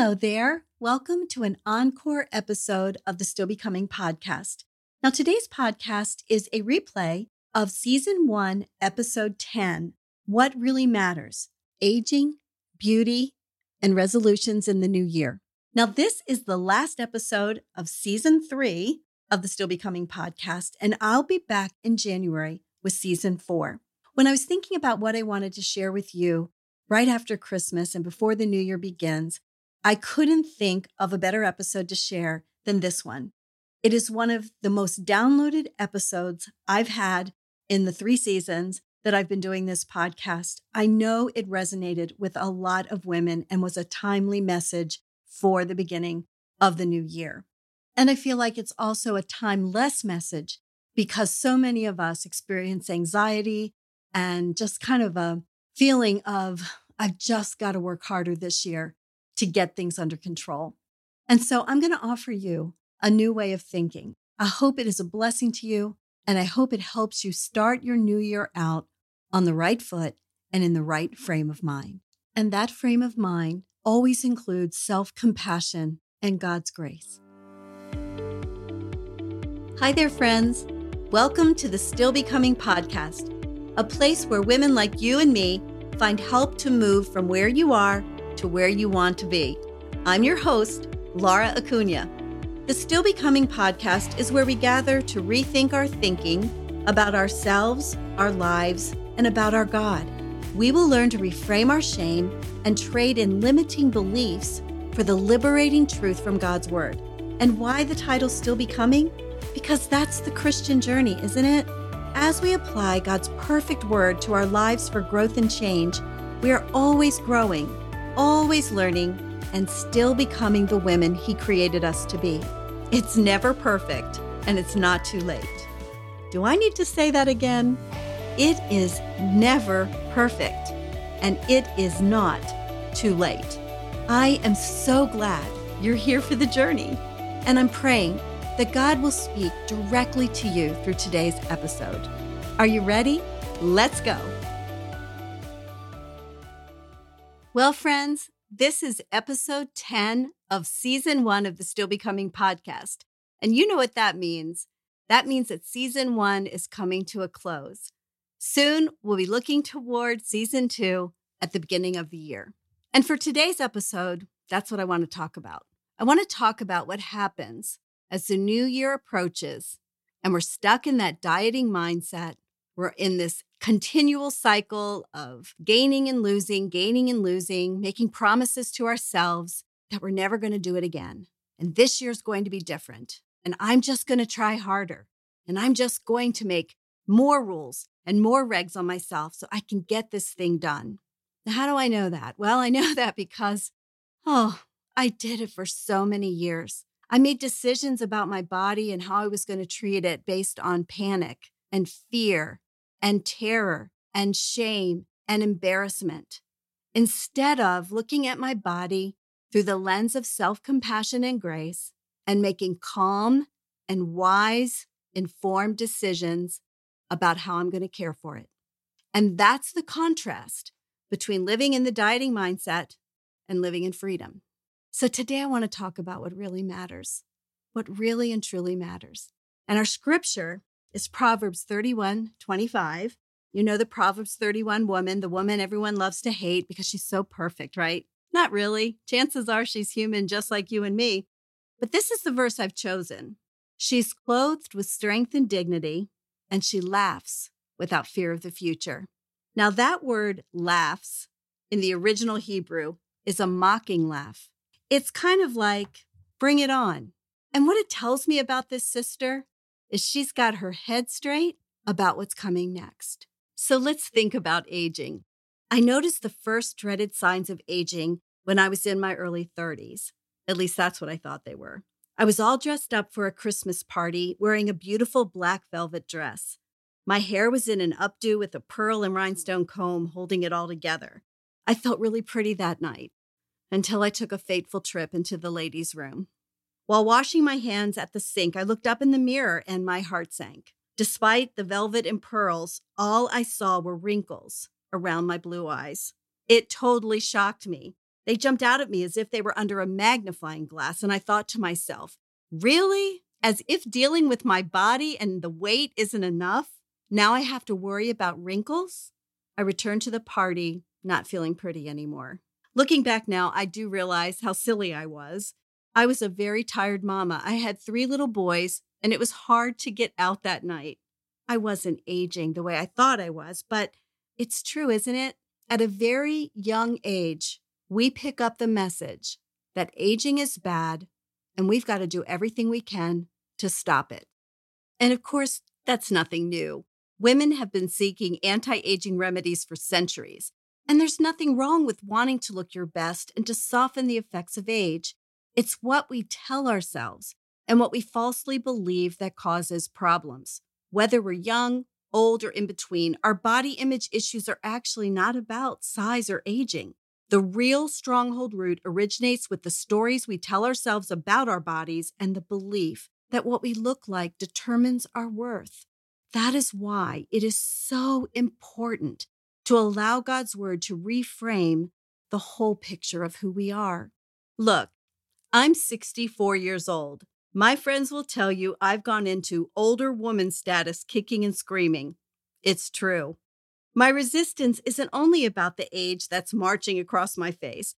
Hello there. Welcome to an encore episode of the Still Becoming podcast. Now, today's podcast is a replay of Season 1, Episode 10, What Really Matters, Aging, Beauty, and Resolutions in the New Year. Now, this is the last episode of Season 3 of the Still Becoming podcast, and I'll be back in January with Season 4. When I was thinking about what I wanted to share with you right after Christmas and before the new year begins, I couldn't think of a better episode to share than this one. It is one of the most downloaded episodes I've had in the 3 seasons that I've been doing this podcast. I know it resonated with a lot of women and was a timely message for the beginning of the new year. And I feel like it's also a timeless message because so many of us experience anxiety and just kind of a feeling of, I've just got to work harder this year to get things under control. And so I'm going to offer you a new way of thinking. I hope it is a blessing to you, and I hope it helps you start your new year out on the right foot and in the right frame of mind. And that frame of mind always includes self-compassion and God's grace. Hi there, friends. Welcome to the Still Becoming podcast, a place where women like you and me find help to move from where you are to where you want to be. I'm your host, Laura Acuña. The Still Becoming podcast is where we gather to rethink our thinking about ourselves, our lives, and about our God. We will learn to reframe our shame and trade in limiting beliefs for the liberating truth from God's Word. And why the title Still Becoming? Because that's the Christian journey, isn't it? As we apply God's perfect Word to our lives for growth and change, we are always growing, always learning, and still becoming the women He created us to be. It's never perfect, and it's not too late. Do I need to say that again? It is never perfect, and it is not too late. I am so glad you're here for the journey, and I'm praying that God will speak directly to you through today's episode. Are you ready? Let's go. Well, friends, this is episode 10 of season 1 of the Still Becoming podcast. And you know what that means. That means that season 1 is coming to a close. Soon, we'll be looking toward season 2 at the beginning of the year. And for today's episode, that's what I want to talk about. I want to talk about what happens as the new year approaches and we're stuck in that dieting mindset. We're in this continual cycle of gaining and losing, making promises to ourselves that we're never going to do it again. And this year's going to be different. And I'm just going to try harder. And I'm just going to make more rules and more regs on myself so I can get this thing done. Now, how do I know that? Well, I know that because, I did it for so many years. I made decisions about my body and how I was going to treat it based on panic and fear and terror and shame and embarrassment, instead of looking at my body through the lens of self-compassion and grace and making calm and wise, informed decisions about how I'm going to care for it. And that's the contrast between living in the dieting mindset and living in freedom. So today I want to talk about what really matters, what really and truly matters. And our scripture is Proverbs 31:25. You know the Proverbs 31 woman, the woman everyone loves to hate because she's so perfect, right? Not really. Chances are she's human just like you and me. But this is the verse I've chosen. She's clothed with strength and dignity, and she laughs without fear of the future. Now that word laughs in the original Hebrew is a mocking laugh. It's kind of like, bring it on. And what it tells me about this sister is she's got her head straight about what's coming next. So let's think about aging. I noticed the first dreaded signs of aging when I was in my early 30s. At least that's what I thought they were. I was all dressed up for a Christmas party, wearing a beautiful black velvet dress. My hair was in an updo with a pearl and rhinestone comb holding it all together. I felt really pretty that night until I took a fateful trip into the ladies' room. While washing my hands at the sink, I looked up in the mirror and my heart sank. Despite the velvet and pearls, all I saw were wrinkles around my blue eyes. It totally shocked me. They jumped out at me as if they were under a magnifying glass, and I thought to myself, really? As if dealing with my body and the weight isn't enough? Now I have to worry about wrinkles? I returned to the party, not feeling pretty anymore. Looking back now, I do realize how silly I was. I was a very tired mama. I had 3 little boys, and it was hard to get out that night. I wasn't aging the way I thought I was, but it's true, isn't it? At a very young age, we pick up the message that aging is bad, and we've got to do everything we can to stop it. And of course, that's nothing new. Women have been seeking anti-aging remedies for centuries, and there's nothing wrong with wanting to look your best and to soften the effects of age. It's what we tell ourselves and what we falsely believe that causes problems. Whether we're young, old, or in between, our body image issues are actually not about size or aging. The real stronghold root originates with the stories we tell ourselves about our bodies and the belief that what we look like determines our worth. That is why it is so important to allow God's word to reframe the whole picture of who we are. Look, I'm 64 years old. My friends will tell you I've gone into older woman status kicking and screaming. It's true. My resistance isn't only about the age that's marching across my face,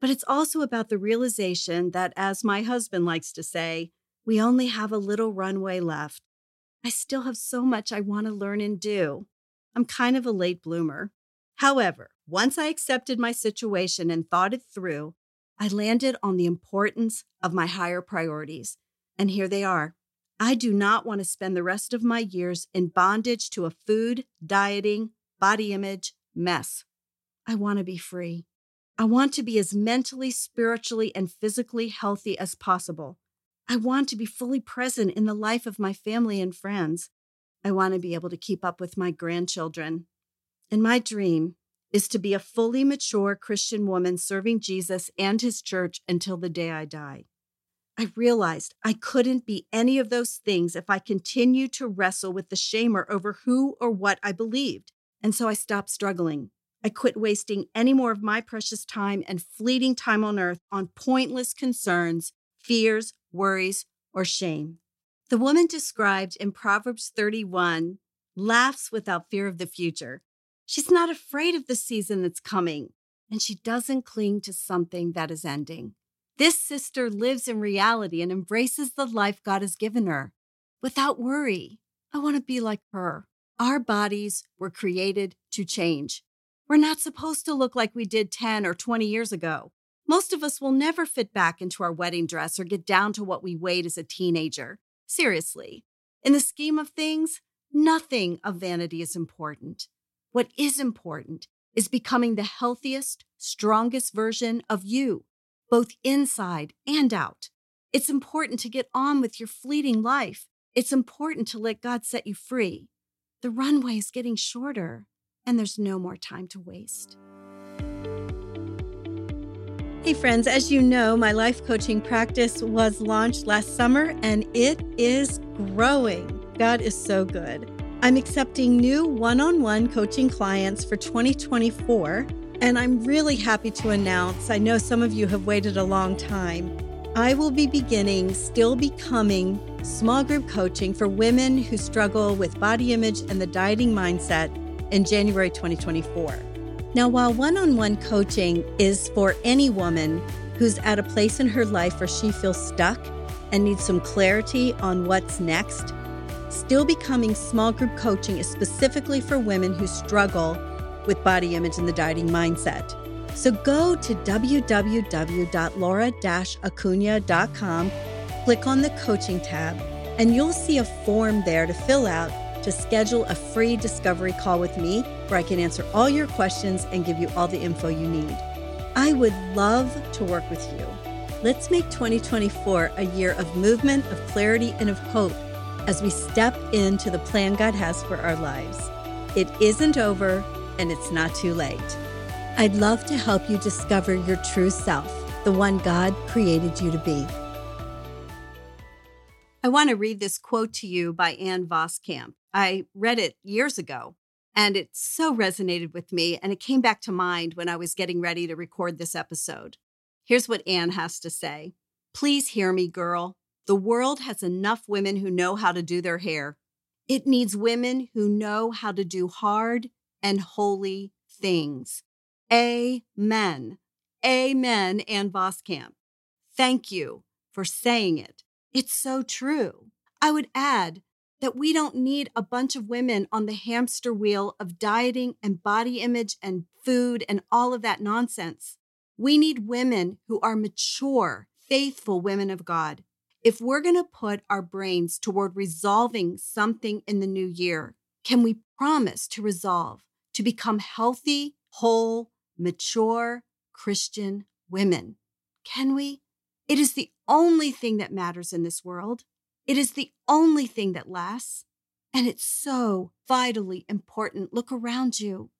but it's also about the realization that, as my husband likes to say, we only have a little runway left. I still have so much I want to learn and do. I'm kind of a late bloomer. However, once I accepted my situation and thought it through, I landed on the importance of my higher priorities. And here they are. I do not want to spend the rest of my years in bondage to a food, dieting, body image mess. I want to be free. I want to be as mentally, spiritually, and physically healthy as possible. I want to be fully present in the life of my family and friends. I want to be able to keep up with my grandchildren. And my dream is to be a fully mature Christian woman serving Jesus and his church until the day I die. I realized I couldn't be any of those things if I continued to wrestle with the shamer over who or what I believed. And so I stopped struggling. I quit wasting any more of my precious time and fleeting time on earth on pointless concerns, fears, worries, or shame. The woman described in Proverbs 31 laughs without fear of the future. She's not afraid of the season that's coming, and she doesn't cling to something that is ending. This sister lives in reality and embraces the life God has given her without worry. I want to be like her. Our bodies were created to change. We're not supposed to look like we did 10 or 20 years ago. Most of us will never fit back into our wedding dress or get down to what we weighed as a teenager. Seriously, in the scheme of things, nothing of vanity is important. What is important is becoming the healthiest, strongest version of you, both inside and out. It's important to get on with your fleeting life. It's important to let God set you free. The runway is getting shorter, and there's no more time to waste. Hey friends, as you know, my life coaching practice was launched last summer, and it is growing. God is so good. I'm accepting new one-on-one coaching clients for 2024, and I'm really happy to announce, I know some of you have waited a long time, I will be beginning Still Becoming small group coaching for women who struggle with body image and the dieting mindset in January 2024. Now, while one-on-one coaching is for any woman who's at a place in her life where she feels stuck and needs some clarity on what's next, Still Becoming small group coaching is specifically for women who struggle with body image and the dieting mindset. So go to www.laura-acuña.com, click on the coaching tab, and you'll see a form there to fill out to schedule a free discovery call with me where I can answer all your questions and give you all the info you need. I would love to work with you. Let's make 2024 a year of movement, of clarity, and of hope, as we step into the plan God has for our lives. It isn't over, and it's not too late. I'd love to help you discover your true self, the one God created you to be. I want to read this quote to you by Anne Voskamp. I read it years ago, And it so resonated with me, and it came back to mind when I was getting ready to record this episode. Here's what Anne has to say. Please hear me, girl. The world has enough women who know how to do their hair. It needs women who know how to do hard and holy things. Amen. Amen, Anne Voskamp. Thank you for saying it. It's so true. I would add that we don't need a bunch of women on the hamster wheel of dieting and body image and food and all of that nonsense. We need women who are mature, faithful women of God. If we're going to put our brains toward resolving something in the new year, can we promise to resolve to become healthy, whole, mature Christian women? Can we? It is the only thing that matters in this world. It is the only thing that lasts. And it's so vitally important. Look around you.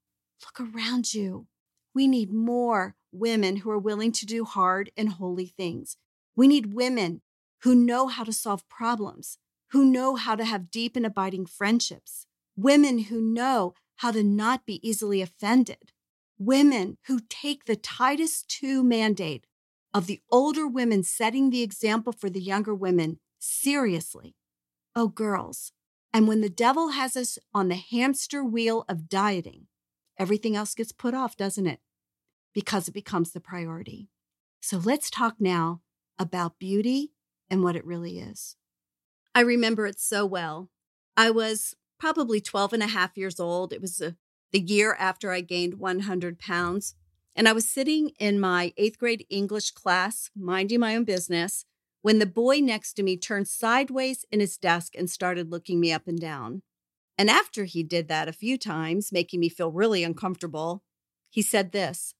Look around you. We need more women who are willing to do hard and holy things. We need women who know how to solve problems, who know how to have deep and abiding friendships, women who know how to not be easily offended, women who take the Titus II mandate of the older women setting the example for the younger women seriously. Oh, girls. And when the devil has us on the hamster wheel of dieting, everything else gets put off, doesn't it? Because it becomes the priority. So let's talk now about beauty and what it really is. I remember it so well. I was probably 12 and a half years old. It was the year after I gained 100 pounds. And I was sitting in my 8th grade English class, minding my own business, when the boy next to me turned sideways in his desk and started looking me up and down. And after he did that a few times, making me feel really uncomfortable, he said this,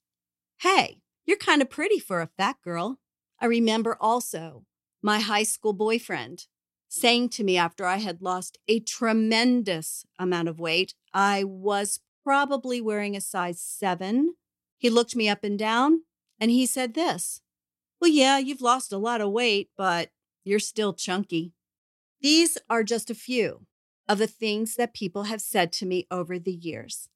"Hey, you're kind of pretty for a fat girl." I remember also my high school boyfriend saying to me after I had lost a tremendous amount of weight, I was probably wearing a size 7. He looked me up and down and he said this, "Well, yeah, you've lost a lot of weight, but you're still chunky." These are just a few of the things that people have said to me over the years.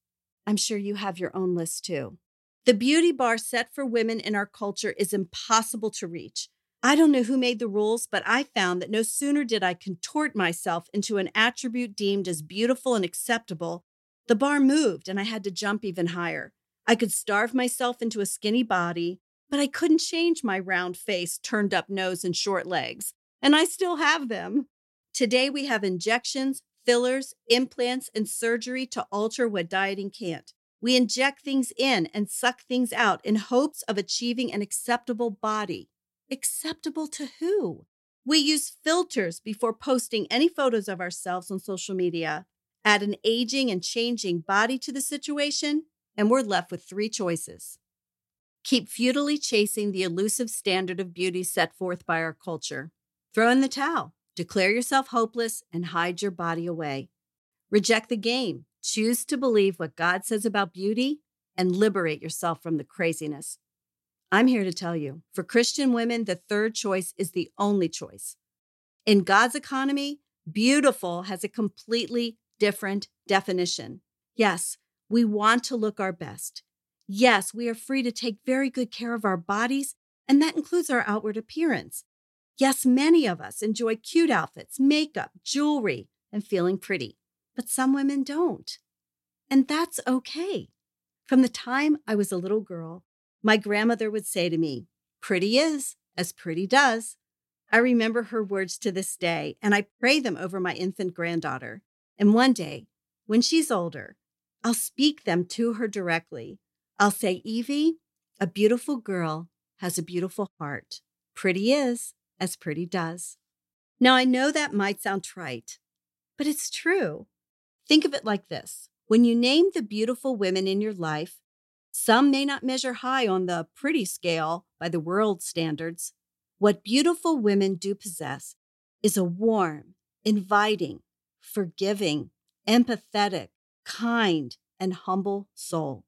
I'm sure you have your own list too. The beauty bar set for women in our culture is impossible to reach. I don't know who made the rules, but I found that no sooner did I contort myself into an attribute deemed as beautiful and acceptable, the bar moved and I had to jump even higher. I could starve myself into a skinny body, but I couldn't change my round face, turned up nose, and short legs. And I still have them. Today we have injections, fillers, implants, and surgery to alter what dieting can't. We inject things in and suck things out in hopes of achieving an acceptable body. Acceptable to who? We use filters before posting any photos of ourselves on social media. Add an aging and changing body to the situation, and we're left with 3 choices. Keep futilely chasing the elusive standard of beauty set forth by our culture. Throw in the towel. Declare yourself hopeless and hide your body away. Reject the game. Choose to believe what God says about beauty and liberate yourself from the craziness. I'm here to tell you, for Christian women, the 3rd choice is the only choice. In God's economy, beautiful has a completely different definition. Yes, we want to look our best. Yes, we are free to take very good care of our bodies, and that includes our outward appearance. Yes, many of us enjoy cute outfits, makeup, jewelry, and feeling pretty, but some women don't. And that's okay. From the time I was a little girl, my grandmother would say to me, "Pretty is as pretty does." I remember her words to this day, and I pray them over my infant granddaughter. And one day, when she's older, I'll speak them to her directly. I'll say, "Evie, a beautiful girl has a beautiful heart. Pretty is as pretty does." Now, I know that might sound trite, but it's true. Think of it like this. When you name the beautiful women in your life, some may not measure high on the pretty scale by the world standards. What beautiful women do possess is a warm, inviting, forgiving, empathetic, kind, and humble soul.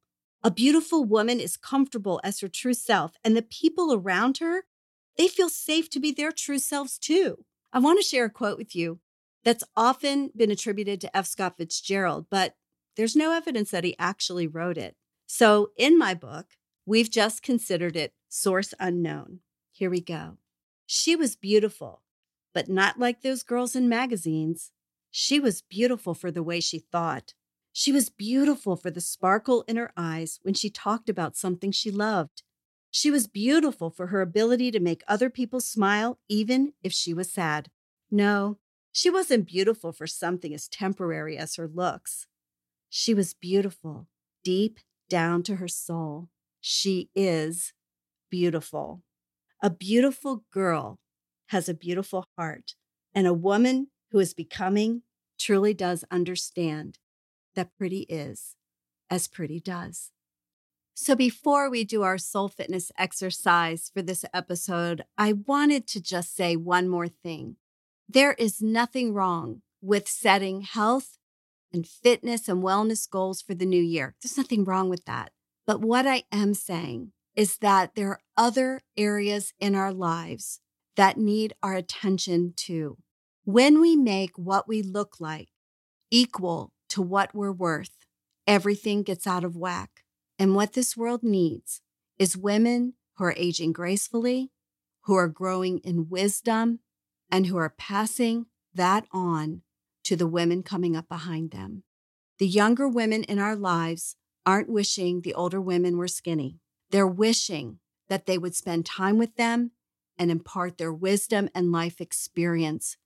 A beautiful woman is comfortable as her true self, and the people around her, they feel safe to be their true selves too. I want to share a quote with you that's often been attributed to F. Scott Fitzgerald, but There's no evidence that he actually wrote it. So in my book, we've just considered it source unknown. Here we go. She was beautiful, but not like those girls in magazines. She was beautiful for the way she thought. She was beautiful for the sparkle in her eyes when she talked about something she loved. She was beautiful for her ability to make other people smile, even if she was sad. No, she wasn't beautiful for something as temporary as her looks. She was beautiful, deep down to her soul. She is beautiful. A beautiful girl has a beautiful heart, and a woman who is becoming truly does understand that pretty is as pretty does. So before we do our soul fitness exercise for this episode, I wanted to just say one more thing. There is nothing wrong with setting health and fitness and wellness goals for the new year. There's nothing wrong with that. But what I am saying is that there are other areas in our lives that need our attention too. When we make what we look like equal to what we're worth, everything gets out of whack. And what this world needs is women who are aging gracefully, who are growing in wisdom, and who are passing that on to the women coming up behind them. The younger women in our lives aren't wishing the older women were skinny. They're wishing that they would spend time with them and impart their wisdom and life experience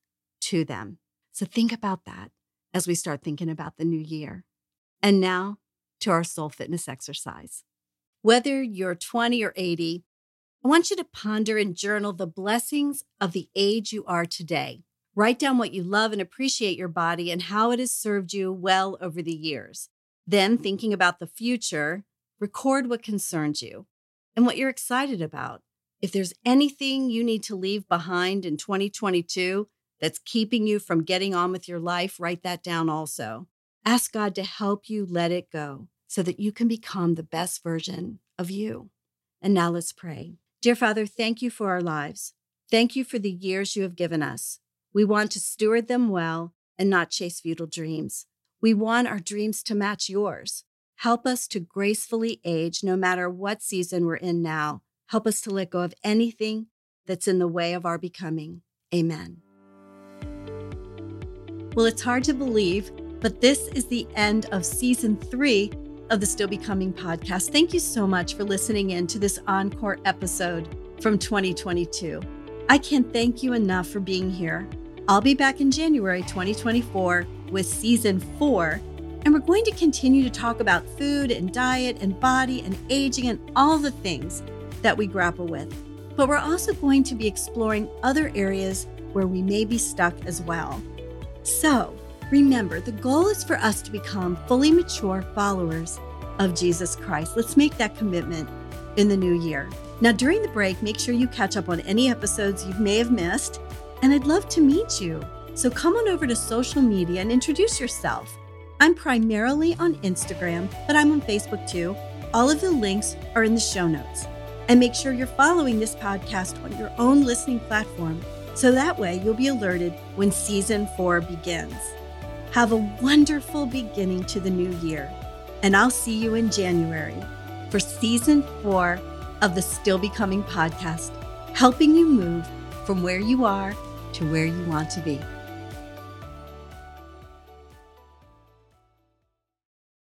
to them. So think about that as we start thinking about the new year. And now, to our soul fitness exercise. Whether you're 20 or 80, I want you to ponder and journal the blessings of the age you are today. Write down what you love and appreciate your body and how it has served you well over the years. Then, thinking about the future, record what concerns you and what you're excited about. If there's anything you need to leave behind in 2022 that's keeping you from getting on with your life, write that down also. Ask God to help you let it go so that you can become the best version of you. And now let's pray. Dear Father, thank you for our lives. Thank you for the years you have given us. We want to steward them well and not chase futile dreams. We want our dreams to match yours. Help us to gracefully age no matter what season we're in now. Help us to let go of anything that's in the way of our becoming. Amen. Well, it's hard to believe, but this is the end of season 3 of the Still Becoming podcast. Thank you so much for listening in to this encore episode from 2022. I can't thank you enough for being here. I'll be back in January 2024 with season 4, and we're going to continue to talk about food and diet and body and aging and all the things that we grapple with. But we're also going to be exploring other areas where we may be stuck as well. So, remember, the goal is for us to become fully mature followers of Jesus Christ. Let's make that commitment in the new year. Now, during the break, make sure you catch up on any episodes you may have missed, and I'd love to meet you. So come on over to social media and introduce yourself. I'm primarily on Instagram, but I'm on Facebook too. All of the links are in the show notes. And make sure you're following this podcast on your own listening platform, so that way you'll be alerted when season 4 begins. Have a wonderful beginning to the new year, and I'll see you in January for season 4 of the Still Becoming podcast, helping you move from where you are to where you want to be.